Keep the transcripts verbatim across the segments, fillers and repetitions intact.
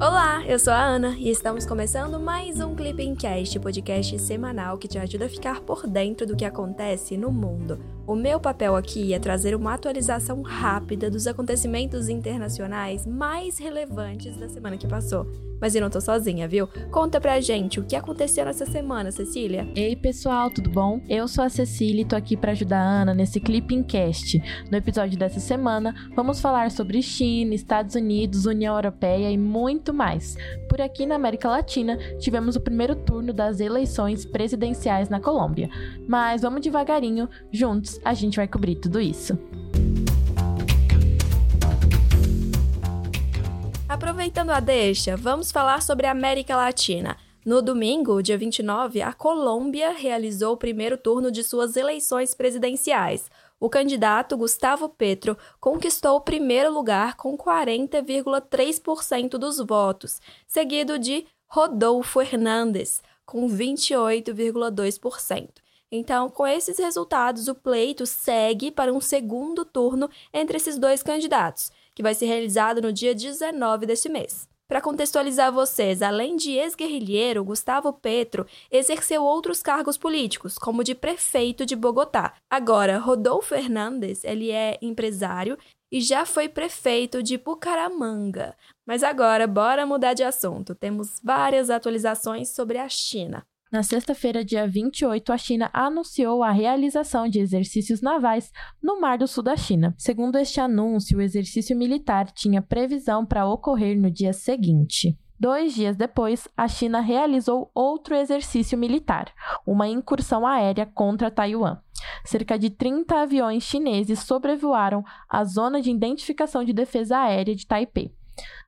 Olá, eu sou a Ana e estamos começando mais um Clipping Cast, podcast semanal que te ajuda a ficar por dentro do que acontece no mundo. O meu papel aqui é trazer uma atualização rápida dos acontecimentos internacionais mais relevantes da semana que passou. Mas eu não tô sozinha, viu? Conta pra gente o que aconteceu nessa semana, Cecília. Ei, pessoal, tudo bom? Eu sou a Cecília e tô aqui pra ajudar a Ana nesse Clipping Cast. No episódio dessa semana, vamos falar sobre China, Estados Unidos, União Europeia e muito mais. Por aqui na América Latina, tivemos o primeiro turno das eleições presidenciais na Colômbia. Mas vamos devagarinho, juntos a gente vai cobrir tudo isso. Aproveitando a deixa, vamos falar sobre a América Latina. No domingo, dia vinte e nove, a Colômbia realizou o primeiro turno de suas eleições presidenciais. O candidato Gustavo Petro conquistou o primeiro lugar com quarenta vírgula três por cento dos votos, seguido de Rodolfo Hernández, com vinte e oito vírgula dois por cento. Então, com esses resultados, o pleito segue para um segundo turno entre esses dois candidatos, que vai ser realizado no dia dezenove deste mês. Para contextualizar vocês, além de ex-guerrilheiro, Gustavo Petro exerceu outros cargos políticos, como de prefeito de Bogotá. Agora, Rodolfo Hernández, ele é empresário e já foi prefeito de Bucaramanga. Mas agora, bora mudar de assunto. Temos várias atualizações sobre a China. Na sexta-feira, dia vinte e oito, a China anunciou a realização de exercícios navais no Mar do Sul da China. Segundo este anúncio, o exercício militar tinha previsão para ocorrer no dia seguinte. Dois dias depois, a China realizou outro exercício militar, uma incursão aérea contra Taiwan. Cerca de trinta aviões chineses sobrevoaram a Zona de Identificação de Defesa Aérea de Taipei.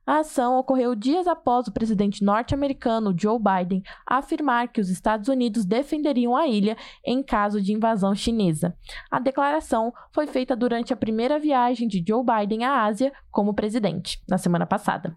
A ação ocorreu dias após o presidente norte-americano Joe Biden afirmar que os Estados Unidos defenderiam a ilha em caso de invasão chinesa. A declaração foi feita durante a primeira viagem de Joe Biden à Ásia como presidente, na semana passada.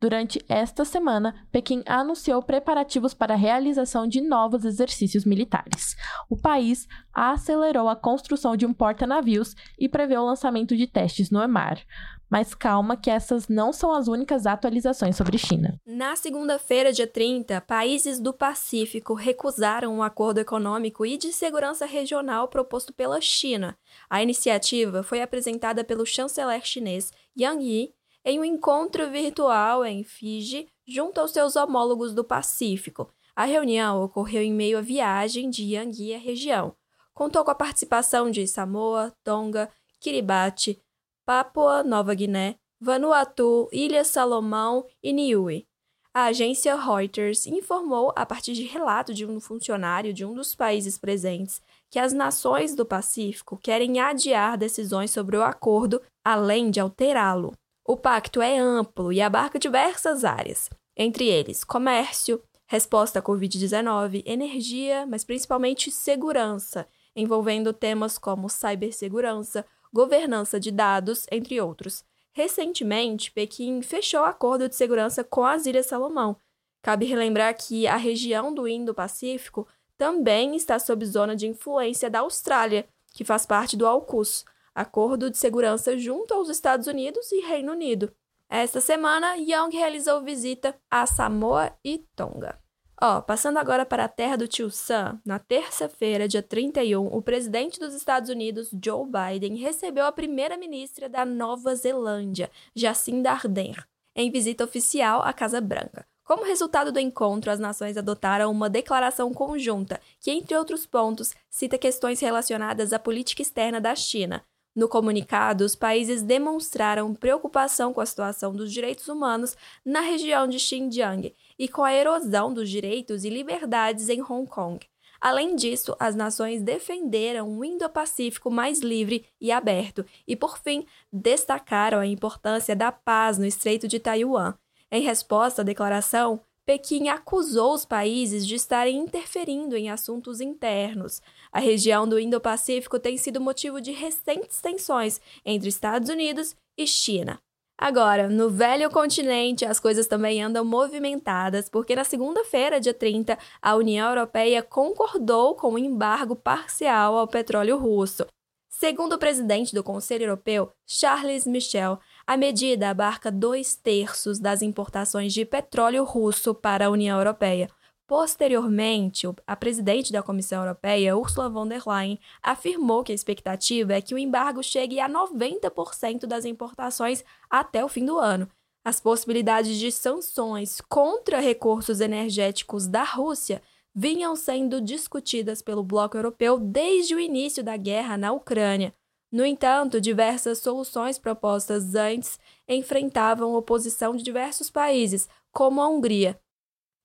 Durante esta semana, Pequim anunciou preparativos para a realização de novos exercícios militares. O país acelerou a construção de um porta-navios e prevê o lançamento de testes no mar. Mas calma que essas não são as únicas atualizações sobre China. Na segunda-feira, dia trinta, países do Pacífico recusaram um acordo econômico e de segurança regional proposto pela China. A iniciativa foi apresentada pelo chanceler chinês Yang Yi em um encontro virtual em Fiji junto aos seus homólogos do Pacífico. A reunião ocorreu em meio à viagem de Yang Yi à região. Contou com a participação de Samoa, Tonga, Kiribati, Papua Nova Guiné, Vanuatu, Ilhas Salomão e Niue. A agência Reuters informou, a partir de relato de um funcionário de um dos países presentes, que as nações do Pacífico querem adiar decisões sobre o acordo, além de alterá-lo. O pacto é amplo e abarca diversas áreas, entre eles comércio, resposta à covid dezenove, energia, mas principalmente segurança, envolvendo temas como cibersegurança, governança de dados, entre outros. Recentemente, Pequim fechou acordo de segurança com as Ilhas Salomão. Cabe relembrar que a região do Indo-Pacífico também está sob zona de influência da Austrália, que faz parte do AUKUS, Acordo de Segurança junto aos Estados Unidos e Reino Unido. Esta semana, Yang realizou visita a Samoa e Tonga. Ó, oh, passando agora para a terra do tio Sam, na terça-feira, dia trinta e um, o presidente dos Estados Unidos, Joe Biden, recebeu a primeira-ministra da Nova Zelândia, Jacinda Ardern, em visita oficial à Casa Branca. Como resultado do encontro, as nações adotaram uma declaração conjunta, que, entre outros pontos, cita questões relacionadas à política externa da China. No comunicado, os países demonstraram preocupação com a situação dos direitos humanos na região de Xinjiang e com a erosão dos direitos e liberdades em Hong Kong. Além disso, as nações defenderam um Indo-Pacífico mais livre e aberto e, por fim, destacaram a importância da paz no Estreito de Taiwan. Em resposta à declaração, Pequim acusou os países de estarem interferindo em assuntos internos. A região do Indo-Pacífico tem sido motivo de recentes tensões entre Estados Unidos e China. Agora, no velho continente, as coisas também andam movimentadas, porque na segunda-feira, dia trinta, a União Europeia concordou com o embargo parcial ao petróleo russo. Segundo o presidente do Conselho Europeu, Charles Michel, A medida abarca dois terços das importações de petróleo russo para a União Europeia. Posteriormente, a presidente da Comissão Europeia, Ursula von der Leyen, afirmou que a expectativa é que o embargo chegue a noventa por cento das importações até o fim do ano. As possibilidades de sanções contra recursos energéticos da Rússia vinham sendo discutidas pelo bloco europeu desde o início da guerra na Ucrânia. No entanto, diversas soluções propostas antes enfrentavam oposição de diversos países, como a Hungria.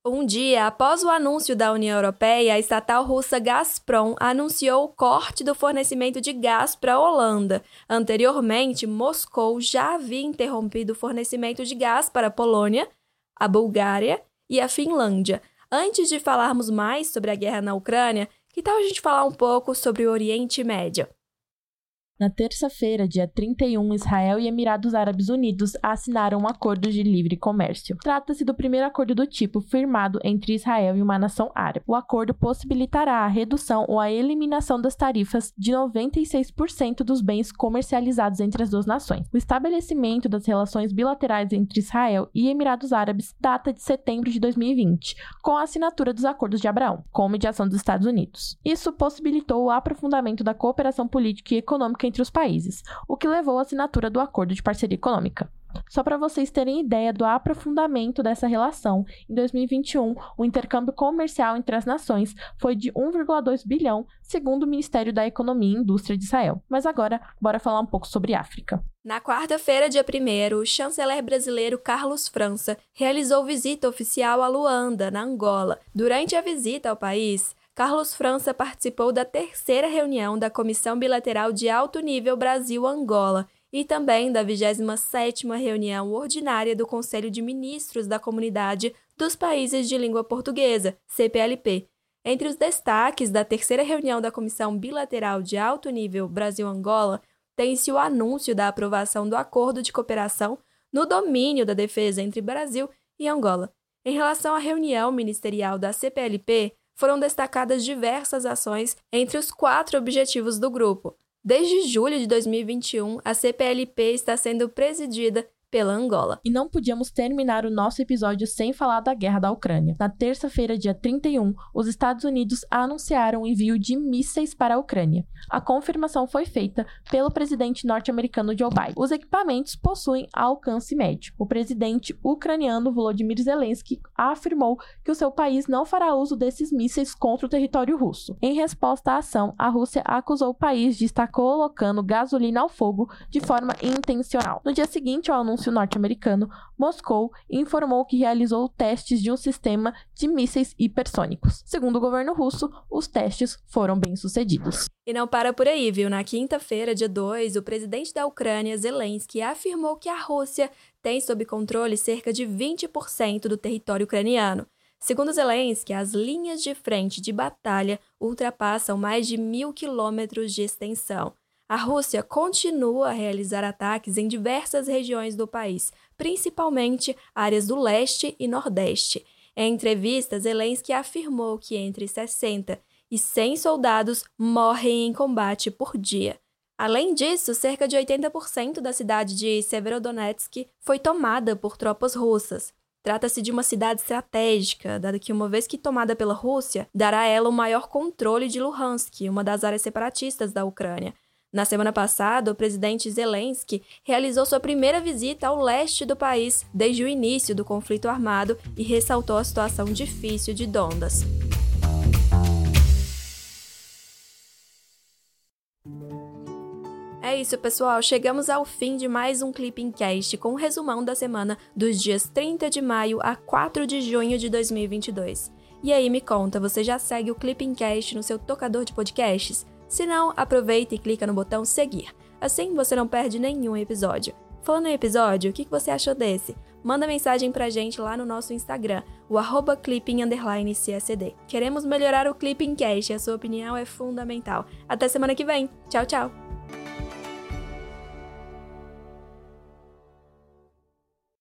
Um dia após o anúncio da União Europeia, a estatal russa Gazprom anunciou o corte do fornecimento de gás para a Holanda. Anteriormente, Moscou já havia interrompido o fornecimento de gás para a Polônia, a Bulgária e a Finlândia. Antes de falarmos mais sobre a guerra na Ucrânia, que tal a gente falar um pouco sobre o Oriente Médio? Na terça-feira, dia trinta e um, Israel e Emirados Árabes Unidos assinaram um acordo de livre comércio. Trata-se do primeiro acordo do tipo firmado entre Israel e uma nação árabe. O acordo possibilitará a redução ou a eliminação das tarifas de noventa e seis por cento dos bens comercializados entre as duas nações. O estabelecimento das relações bilaterais entre Israel e Emirados Árabes data de setembro de dois mil e vinte, com a assinatura dos Acordos de Abraão, com mediação dos Estados Unidos. Isso possibilitou o aprofundamento da cooperação política e econômica entre os países, o que levou à assinatura do Acordo de Parceria Econômica. Só para vocês terem ideia do aprofundamento dessa relação, em dois mil e vinte e um, o intercâmbio comercial entre as nações foi de um vírgula dois bilhão, segundo o Ministério da Economia e Indústria de Israel. Mas agora, bora falar um pouco sobre África. Na quarta-feira, dia primeiro, o chanceler brasileiro Carlos França realizou visita oficial a Luanda, na Angola. Durante a visita ao país, Carlos França participou da terceira reunião da Comissão Bilateral de Alto Nível Brasil-Angola e também da vigésima sétima reunião ordinária do Conselho de Ministros da Comunidade dos Países de Língua Portuguesa, C P L P. Entre os destaques da terceira reunião da Comissão Bilateral de Alto Nível Brasil-Angola, tem-se o anúncio da aprovação do Acordo de Cooperação no domínio da defesa entre Brasil e Angola. Em relação à reunião ministerial da C P L P, foram destacadas diversas ações entre os quatro objetivos do grupo. Desde julho de dois mil e vinte e um, a C P L P está sendo presidida pela Angola. E não podíamos terminar o nosso episódio sem falar da guerra da Ucrânia. Na terça-feira, dia trinta e um, os Estados Unidos anunciaram o envio de mísseis para a Ucrânia. A confirmação foi feita pelo presidente norte-americano Joe Biden. Os equipamentos possuem alcance médio. O presidente ucraniano Volodymyr Zelensky afirmou que o seu país não fará uso desses mísseis contra o território russo. Em resposta à ação, a Rússia acusou o país de estar colocando gasolina ao fogo de forma intencional. No dia seguinte ao anúncio norte-americano, Moscou informou que realizou testes de um sistema de mísseis hipersônicos. Segundo o governo russo, os testes foram bem-sucedidos. E não para por aí, viu? Na quinta-feira, dia dois, o presidente da Ucrânia, Zelensky, afirmou que a Rússia tem sob controle cerca de vinte por cento do território ucraniano. Segundo Zelensky, as linhas de frente de batalha ultrapassam mais de mil quilômetros de extensão. A Rússia continua a realizar ataques em diversas regiões do país, principalmente áreas do leste e nordeste. Em entrevistas, Zelensky afirmou que entre sessenta e cem soldados morrem em combate por dia. Além disso, cerca de oitenta por cento da cidade de Severodonetsk foi tomada por tropas russas. Trata-se de uma cidade estratégica, dado que, uma vez que tomada pela Rússia, dará a ela o maior controle de Luhansk, uma das áreas separatistas da Ucrânia. Na semana passada, o presidente Zelensky realizou sua primeira visita ao leste do país desde o início do conflito armado e ressaltou a situação difícil de Donbas. É isso, pessoal. Chegamos ao fim de mais um Clipping Cast com um resumão da semana dos dias trinta de maio a quatro de junho de dois mil e vinte e dois. E aí, me conta, você já segue o Clipping Cast no seu tocador de podcasts? Se não, aproveita e clica no botão seguir. Assim você não perde nenhum episódio. Falando em episódio, o que você achou desse? Manda mensagem pra gente lá no nosso Instagram, o arroba clipping__csd. Queremos melhorar o Clipping Cast, a sua opinião é fundamental. Até semana que vem. Tchau, tchau!